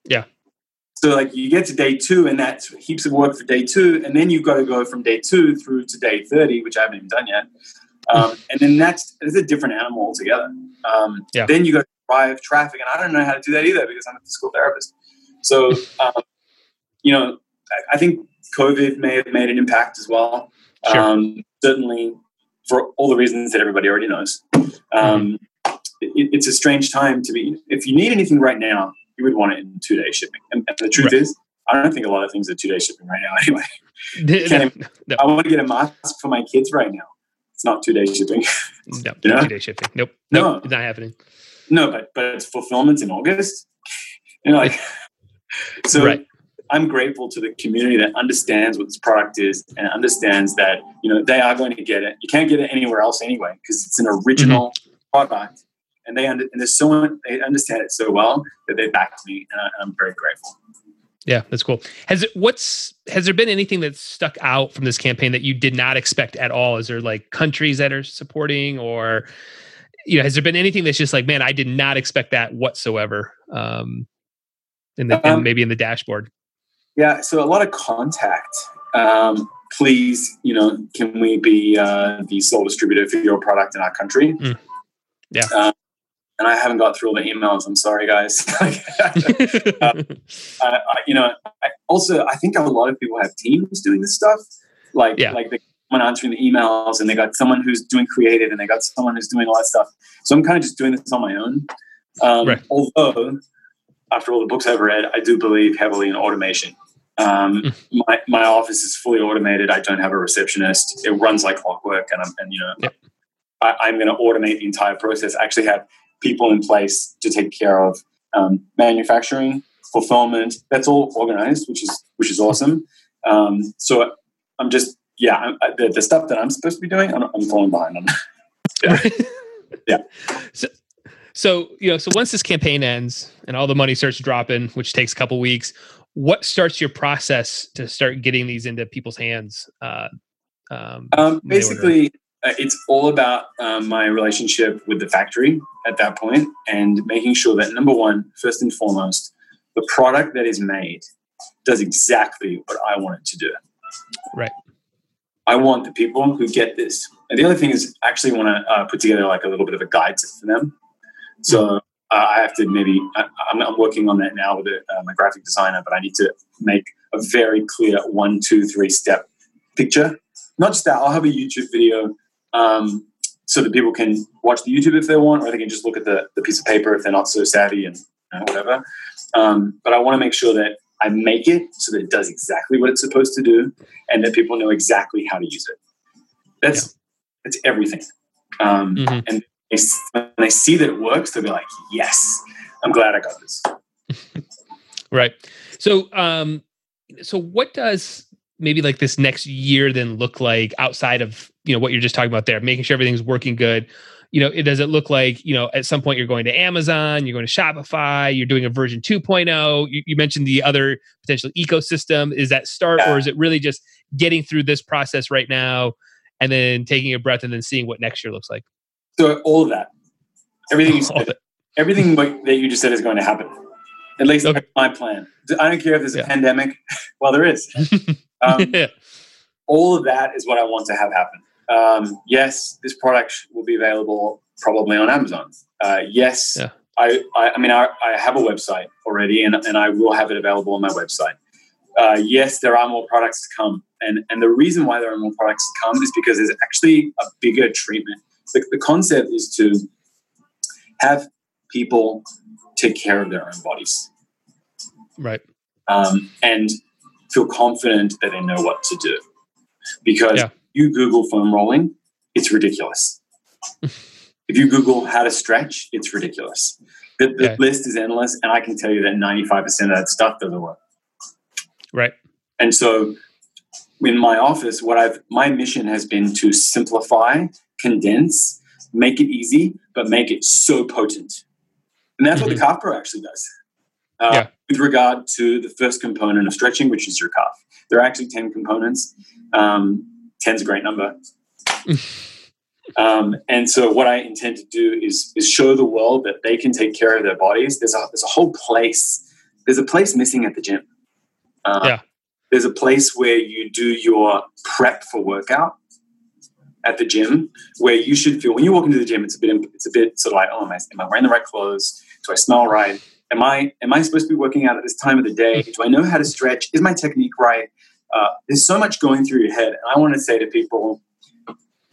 Yeah. So like you get to day two and that's heaps of work for day two. And then you've got to go from day two through to day thirty, which I haven't even done yet. Um, and then that's, it's a different animal altogether. Um, yeah. Then you got to drive traffic. And I don't know how to do that either because I'm a physical therapist. So, um, you know, I, I think COVID may have made an impact as well. Sure. Um, certainly for all the reasons that everybody already knows. Um, mm-hmm. it, it's a strange time to be, if you need anything right now, you would want it in two day shipping. And, and the truth right. is, I don't think a lot of things are two day shipping right now anyway. Even, no, no. I want to get a mask for my kids right now. It's not two day shipping. No, you know? Two day shipping. Nope. No, nope. It's not happening. No, but, but it's fulfillments in August. You know, like, so right. I'm grateful to the community that understands what this product is and understands that, you know, they are going to get it. You can't get it anywhere else anyway, because it's an original mm-hmm. product. And they under, and there's someone they understand it so well that they backed me, and I, I'm very grateful. Yeah, that's cool. Has it, what's has there been anything that's stuck out from this campaign that you did not expect at all? Is there like countries that are supporting, or you know, has there been anything that's just like, man, I did not expect that whatsoever? Um, in the um, and maybe in the dashboard. Yeah, so a lot of contact. Um, please, you know, can we be uh, the sole distributor for your product in our country? Mm. Yeah. Um, And I haven't got through all the emails. I'm sorry, guys. uh, I, I, you know, I also, I think a lot of people have teams doing this stuff. Like, yeah. like they someone answering the emails, and they got someone who's doing creative, and they got someone who's doing all that stuff. So I'm kind of just doing this on my own. Um, right. Although, after all the books I've read, I do believe heavily in automation. Um, mm. my, my office is fully automated. I don't have a receptionist. It runs like clockwork, and I'm, and you know, yep. I, I'm going to automate the entire process. I actually have people in place to take care of um, manufacturing, fulfillment. That's all organized, which is which is awesome. Um, so I'm just yeah, I'm, I, the, the stuff that I'm supposed to be doing, I'm, I'm falling behind on. yeah. yeah. So, so you know, so once this campaign ends and all the money starts dropping, which takes a couple weeks, what starts your process to start getting these into people's hands? Uh, um, um, basically. Uh, it's all about um, my relationship with the factory at that point, and making sure that, number one, first and foremost, the product that is made does exactly what I want it to do. Right. I want the people who get this. And the other thing is, I actually want to uh, put together like a little bit of a guide for them. So uh, I have to maybe, I, I'm, I'm working on that now with a, uh, my graphic designer, but I need to make a very clear one, two, three step picture. Not just that, I'll have a YouTube video. Um, so that people can watch the YouTube if they want, or they can just look at the, the piece of paper if they're not so savvy and you know, whatever. Um, but I want to make sure that I make it so that it does exactly what it's supposed to do, and that people know exactly how to use it. That's yeah. that's everything. Um, mm-hmm. And they, when they see that it works, they'll be like, "Yes, I'm glad I got this." Right. So, um, so what does maybe like this next year then look like outside of, you know, what you're just talking about there, making sure everything's working good? You know, it does it look like, you know, at some point you're going to Amazon, you're going to Shopify, you're doing a version two point oh. You, you mentioned the other potential ecosystem. Is that start yeah. or is it really just getting through this process right now and then taking a breath and then seeing what next year looks like? So all of that, everything you said, everything that you just said is going to happen. At least okay. that's my plan. I don't care if there's yeah. a pandemic. Well, there is. Um, yeah. All of that is what I want to have happen. Um, yes, this product will be available probably on Amazon. Uh, yes, yeah. I, I, I mean, I, I have a website already, and, and I will have it available on my website. Uh, yes, there are more products to come. And, and the reason why there are more products to come is because there's actually a bigger treatment. The, the concept is to have people take care of their own bodies. Right. Um, and feel confident that they know what to do. Because yeah. you Google foam rolling, It's ridiculous. If you Google how to stretch, it's ridiculous. The, the yeah. list is endless, and I can tell you that ninety-five percent of that stuff doesn't work. Right. And so in my office, what I've my mission has been to simplify, condense, make it easy, but make it so potent. And that's mm-hmm. what the Calf Pro actually does. Uh, yeah. With regard to the first component of stretching, which is your calf. There are actually ten components. Um, ten's a great number. Um, and so what I intend to do is, is show the world that they can take care of their bodies. There's a, there's a whole place. There's a place missing at the gym. Uh, yeah. There's a place where you do your prep for workout at the gym, where you should feel, when you walk into the gym, it's a bit, it's a bit sort of like, oh, am I, am I wearing the right clothes? Do I smell right? Am I, am I supposed to be working out at this time of the day? Do I know how to stretch? Is my technique right? Uh, there's so much going through your head. And I want to say to people,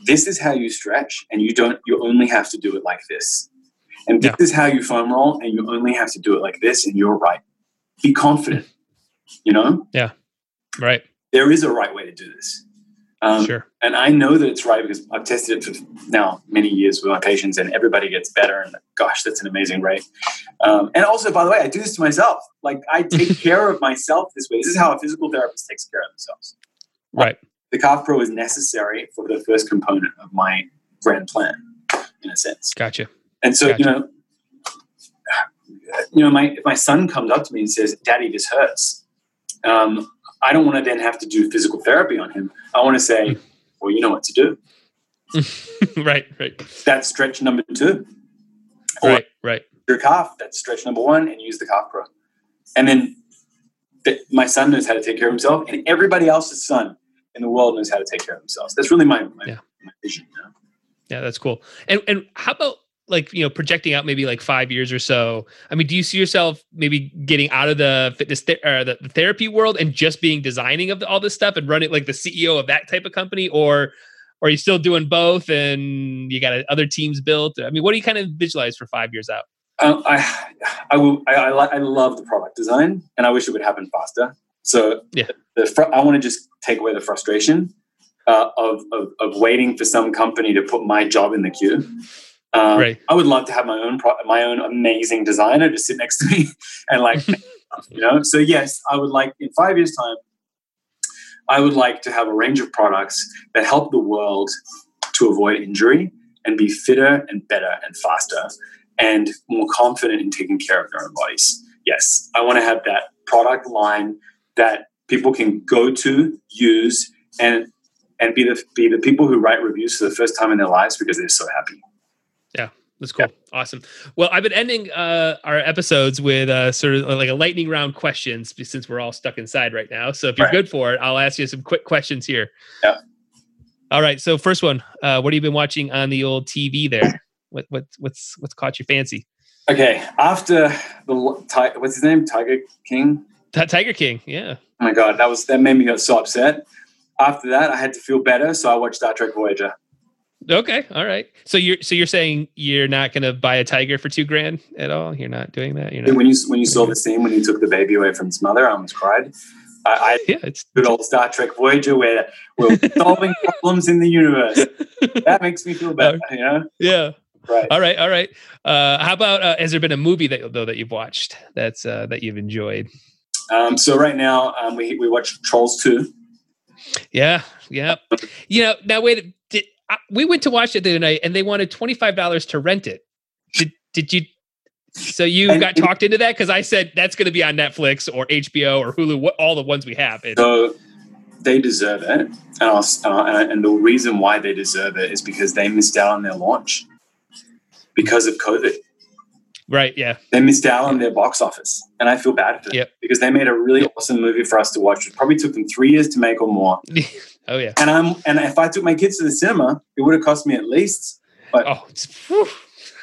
this is how you stretch, and you don't, you only have to do it like this. And this yeah. is how you foam roll, and you only have to do it like this, and you're right. Be confident, you know? Yeah, right. There is a right way to do this. Um, sure. And I know that it's right because I've tested it for now many years with my patients, and everybody gets better. And gosh, that's an amazing rate. Um, and also, by the way, I do this to myself. Like, I take care of myself this way. This is how a physical therapist takes care of themselves. Right. The Calf Pro is necessary for the first component of my grand plan, in a sense. Gotcha. And so, gotcha. you know, you know, my if my son comes up to me and says, "Daddy, this hurts," um, I don't want to then have to do physical therapy on him. I want to say, "Well, you know what to do." Right, right. That's stretch number two. Or right, right. Your calf. That's stretch number one, and use the Calf Pro. And then the, my son knows how to take care of himself, and everybody else's son in the world knows how to take care of themselves. That's really my, my, yeah. my vision. You know? Yeah, that's cool. And and how about, like, you know, projecting out maybe like five years or so? I mean, do you see yourself maybe getting out of the fitness th- or the, the therapy world and just being designing of the, all this stuff and running like the C E O of that type of company, or, or are you still doing both and you got other teams built? I mean, what do you kind of visualize for five years out? Um, I I will I I, I love the product design, and I wish it would happen faster. So yeah. the fr- I want to just take away the frustration uh, of, of of waiting for some company to put my job in the queue. Um, right. I would love to have my own pro- my own amazing designer to sit next to me and like, you know. So yes, I would like in five years' time, I would like to have a range of products that help the world to avoid injury and be fitter and better and faster and more confident in taking care of their own bodies. Yes, I want to have that product line that people can go to, use, and and be the be the people who write reviews for the first time in their lives because they're so happy. Yeah, that's cool. Yeah. Awesome. Well, I've been ending uh, our episodes with uh, sort of like a lightning round questions since we're all stuck inside right now. So if you're right. good for it, I'll ask you some quick questions here. Yeah. All right. So first one, uh, what have you been watching on the old T V there? What what what's what's caught your fancy? Okay. After the what's his name, Tiger King. Tiger King, yeah. Oh my God, that was that made me so upset. After that, I had to feel better, so I watched Star Trek Voyager. Okay, all right. So you're so you're saying you're not going to buy a tiger for two grand at all? You're not doing that. You're not when you when you saw the scene when you took the baby away from its mother, I almost cried. I, I yeah, it's good old Star Trek Voyager where we're solving problems in the universe. That makes me feel better. Uh, you know? Yeah. Right. All right. All right. Uh, how about uh, has there been a movie that though that you've watched that's uh, that you've enjoyed? Um, so right now, um, we, we watch Trolls two. Yeah. Yeah. You know, now wait, did, I, we went to watch it the other night and they wanted twenty-five dollars to rent it. Did, did you, so you and, got talked into that? Cause I said, that's going to be on Netflix or H B O or Hulu, what, all the ones we have. And, so they deserve it. And, I'll, uh, and the reason why they deserve it is because they missed out on their launch because of COVID. Right, yeah. They missed out on their box office, and I feel bad for them yep. because they made a really yep. awesome movie for us to watch. It probably took them three years to make or more. Oh, yeah. And I'm and if I took my kids to the cinema, it would have cost me at least. But, oh, it's, whew,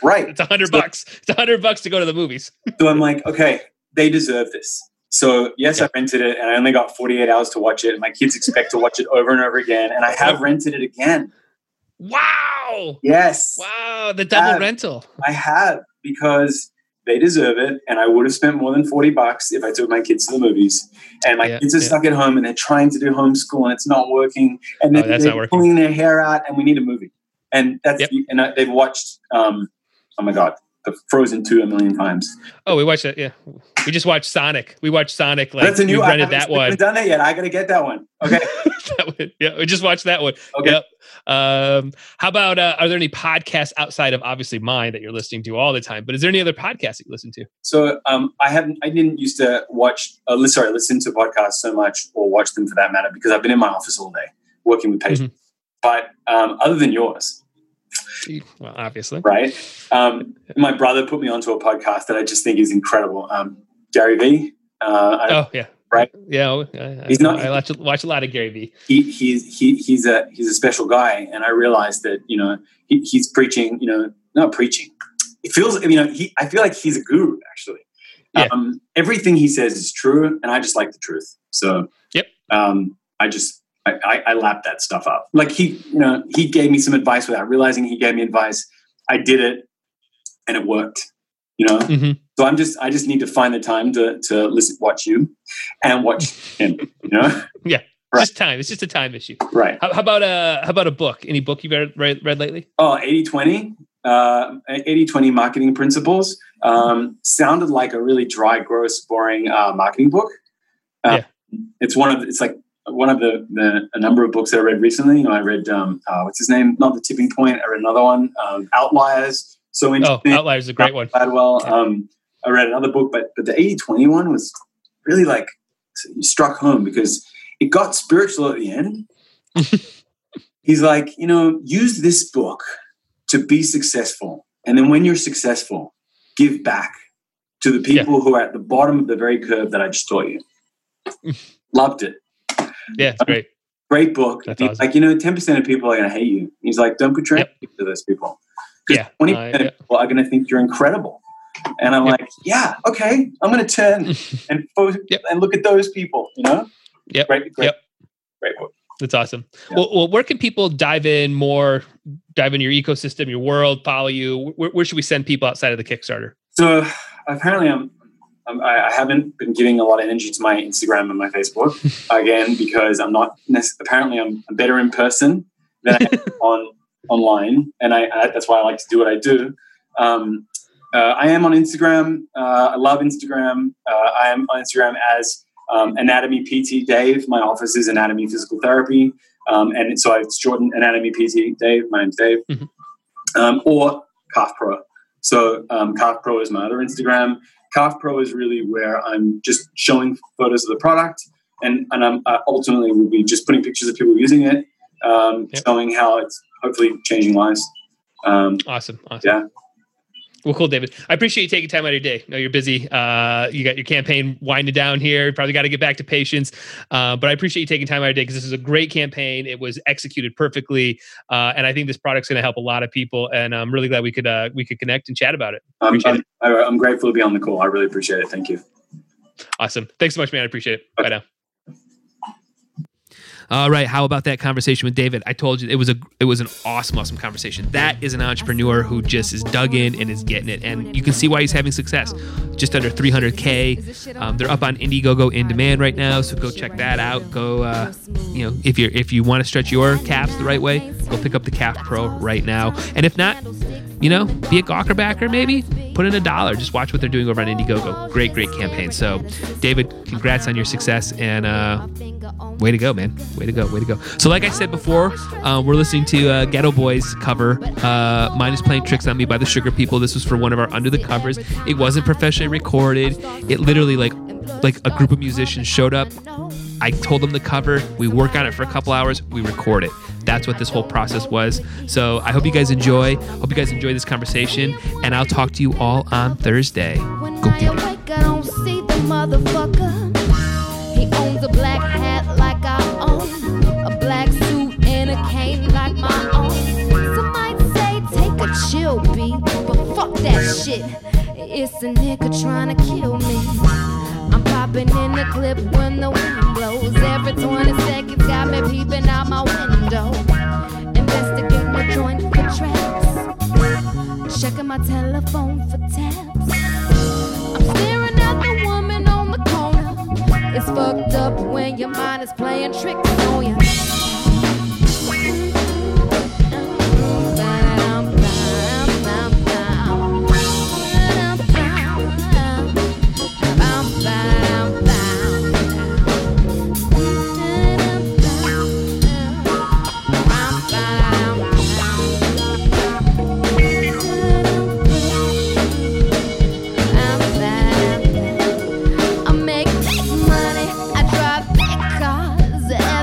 right. It's a hundred so, bucks. It's a hundred bucks to go to the movies. So I'm like, okay, they deserve this. So yes, yep. I rented it, and I only got forty-eight hours to watch it. My kids expect to watch it over and over again, and I have rented it again. Wow. Yes. Wow, the double I have, rental. I have. Because they deserve it, and I would have spent more than forty bucks if I took my kids to the movies. And my yeah, kids are yeah. stuck at home, and they're trying to do homeschool, and it's not working. And oh, they're, they're not working. Pulling their hair out, and we need a movie. And that's yep. and I, they've watched. Um, oh my god, the Frozen two a million times. Oh, we watched that. Yeah, we just watched Sonic. We watched Sonic. Like, that's a new. We rented I that one. Haven't done it yet. I gotta get that one. Okay. that one, yeah, we just watched that one. Okay. Yep. Um, how about? Uh, are there any podcasts outside of obviously mine that you're listening to all the time? But is there any other podcasts that you listen to? So um, I haven't. I didn't used to watch. Uh, sorry, listen to podcasts so much or watch them for that matter because I've been in my office all day working with patients. Mm-hmm. But um, other than yours, well, obviously, right? Um, my brother put me onto a podcast that I just think is incredible. Um, Gary V. Uh, I, oh yeah, right. Yeah, I, he's not. I watch, watch a lot of Gary V. He, he's he, he's a he's a special guy, and I realized that you know he, he's preaching. You know, not preaching. It feels you know he. I feel like he's a guru actually. Yeah. Um, everything he says is true, and I just like the truth. So yep. Um, I just. I, I, I lapped that stuff up. Like he, you know, he gave me some advice without realizing he gave me advice. I did it and it worked, you know? Mm-hmm. So I'm just, I just need to find the time to, to listen, watch you and watch him, you know? Yeah. Right. Just time. It's just a time issue. Right. How, how about a, how about a book? Any book you've read, read, read lately? Oh, eighty twenty, uh, eighty twenty marketing principles. Um, mm-hmm. Sounded like a really dry, gross, boring, uh, marketing book. Uh, yeah. It's one of, it's like, One of the, the a number of books that I read recently. You know, I read um, uh, what's his name? Not The Tipping Point. I read another one, um, Outliers. So interesting. Oh, Outliers is a great one. Gladwell. Um, I read another book, but but the eighty twenty one was really like struck home because it got spiritual at the end. He's like, you know, use this book to be successful, and then when you're successful, give back to the people yeah. who are at the bottom of the very curve that I just taught you. Loved it. Yeah, it's great. Great book. Awesome. Like, you know, ten percent of people are going to hate you. He's like, don't betray yep. to those people. Yeah. twenty percent uh, yeah. of people are going to think you're incredible. And I'm yep. like, yeah, okay. I'm going to turn and fo- yep. and look at those people, you know? Yep. Great, great, yep. great book. That's awesome. Yeah. Well, well, where can people dive in more, dive into your ecosystem, your world, follow you? Where, where should we send people outside of the Kickstarter? So apparently I'm, Um, I, I haven't been giving a lot of energy to my Instagram and my Facebook again because I'm not necess- apparently I'm better in person than I am on online, and I, I that's why I like to do what I do. Um, uh, I am on Instagram. Uh, I love Instagram. Uh, I am on Instagram as um, Anatomy P T Dave. My office is Anatomy Physical Therapy, um, and so I've shortened Anatomy P T Dave. My name's Dave, mm-hmm. um, or Calf Pro. So um, Calf Pro is my other Instagram. Calf Pro is really where I'm just showing photos of the product, and, and I'm uh, ultimately will be just putting pictures of people using it, um, yep. showing how it's hopefully changing lives. Um, awesome. Awesome. Yeah. Well, cool, David. I appreciate you taking time out of your day. I know you're busy. Uh, you got your campaign winding down here. You probably got to get back to patients. Uh, but I appreciate you taking time out of your day because this is a great campaign. It was executed perfectly. Uh, and I think this product's going to help a lot of people. And I'm really glad we could uh, we could connect and chat about it. Um, I'm, I'm, I'm grateful to be on the call. I really appreciate it. Thank you. Awesome. Thanks so much, man. I appreciate it. Okay. Bye now. All right. How about that conversation with David? I told you it was a it was an awesome, awesome conversation. That is an entrepreneur who just is dug in and is getting it. And you can see why he's having success. Just under three hundred K. Um, they're up on Indiegogo in demand right now. So go check that out. Go, uh, you know, if you're if you want to stretch your calves the right way, go pick up the Calf Pro right now. And if not, you know, be a gawker backer maybe. Put in a dollar. Just watch what they're doing over on Indiegogo. Great, great campaign. So David, congrats on your success. And uh, way to go, man. Way to go, way to go. So like I said before, uh, we're listening to uh, Geto Boys cover, uh, Mind is Playing Tricks on Me by the Sugar People. This was for one of our Under the Covers. It wasn't professionally recorded. It literally, like, like a group of musicians showed up. I told them the cover. We work on it for a couple hours. We record it. That's what this whole process was. So I hope you guys enjoy. Hope you guys enjoy this conversation. And I'll talk to you all on Thursday. Go get it. He owns a black hat like I own, a black suit and a cane like my own. Some might say take a chill beat, but fuck that shit. It's a nigga trying to kill me. I'm popping in the clip when the wind blows. Every twenty seconds got me peeping out my window. Investigate my joint for traps. Checking my telephone for taps. I'm staring at the woman on the corner. It's fucked up when your mind is playing tricks on you.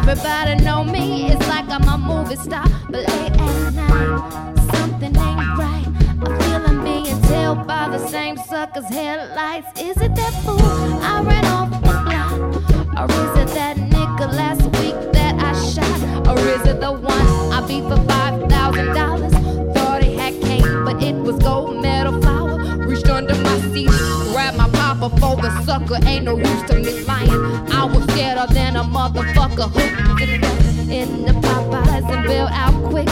Everybody know me, it's like I'm a movie star. But late at night, something ain't right. I feel I'm being tailed by the same sucker's headlights. Is it that fool I ran off the block? Or is it that nigga last week that I shot? Or is it the one I beat for five thousand dollars? Thought it had cake, but it was gold medal flour. Reached under my seat, grabbed my papa for the sucker. Ain't no rooster is lying. I was scared than a motherfucker hooked in the Popeyes and bailed out quick.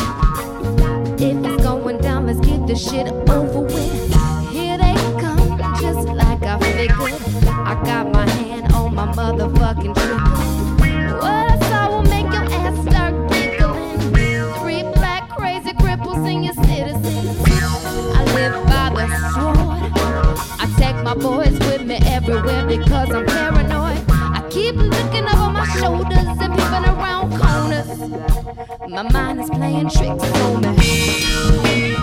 If it's going down, let's get this shit over with. Here they come, just like I figured. I got my hand on my motherfucking trigger. What I saw will make your ass start giggling. Three black crazy cripples and your citizens. I live by the sword. I take my boys with me everywhere because I'm paranoid. I keep looking over my shoulders and peeping around corners. My mind is playing tricks on me.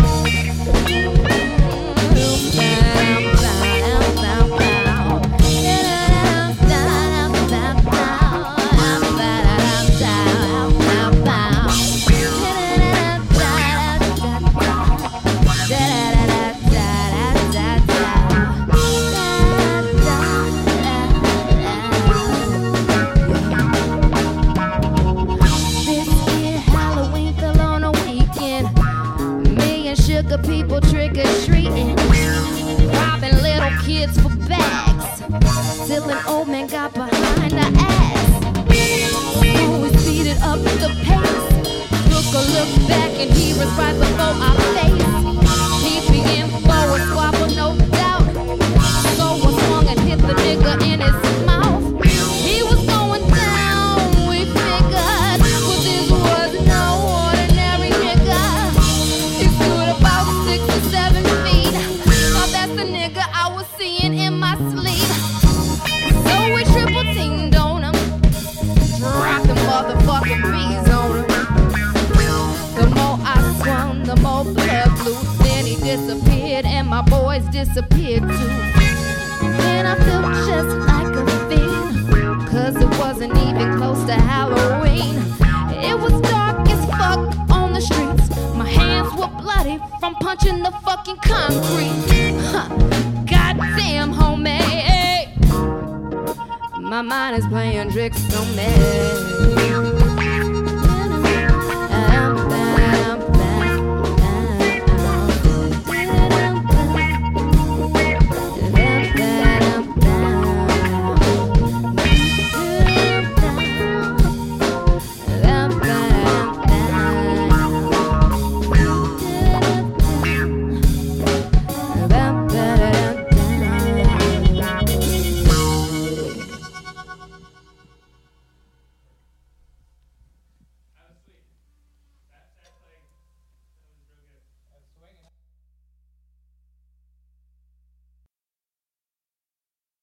People trick-or-treating, robbing little kids for bags, till an old man got behind the ass. Always speed it up the pace, took a look back and he was right before our face. T P M for a squabble, no doubt, so I swung and hit the nigga in his mouth. He was going down, we figured, but this was no ordinary nigga. He stood up six to seven feet. Oh, that's the nigga I was seeing in my sleep. So we triple teamed on him, dropped the motherfucking bees on him. The more I swung, the more blood flew. Then he disappeared and my boys disappeared too. Then I felt just like a fiend, cause it wasn't even close to Halloween. It was dark as fuck on the streets. My hands were bloody from punching the fucking concrete. Huh. Goddamn, homie. My mind is playing tricks on me.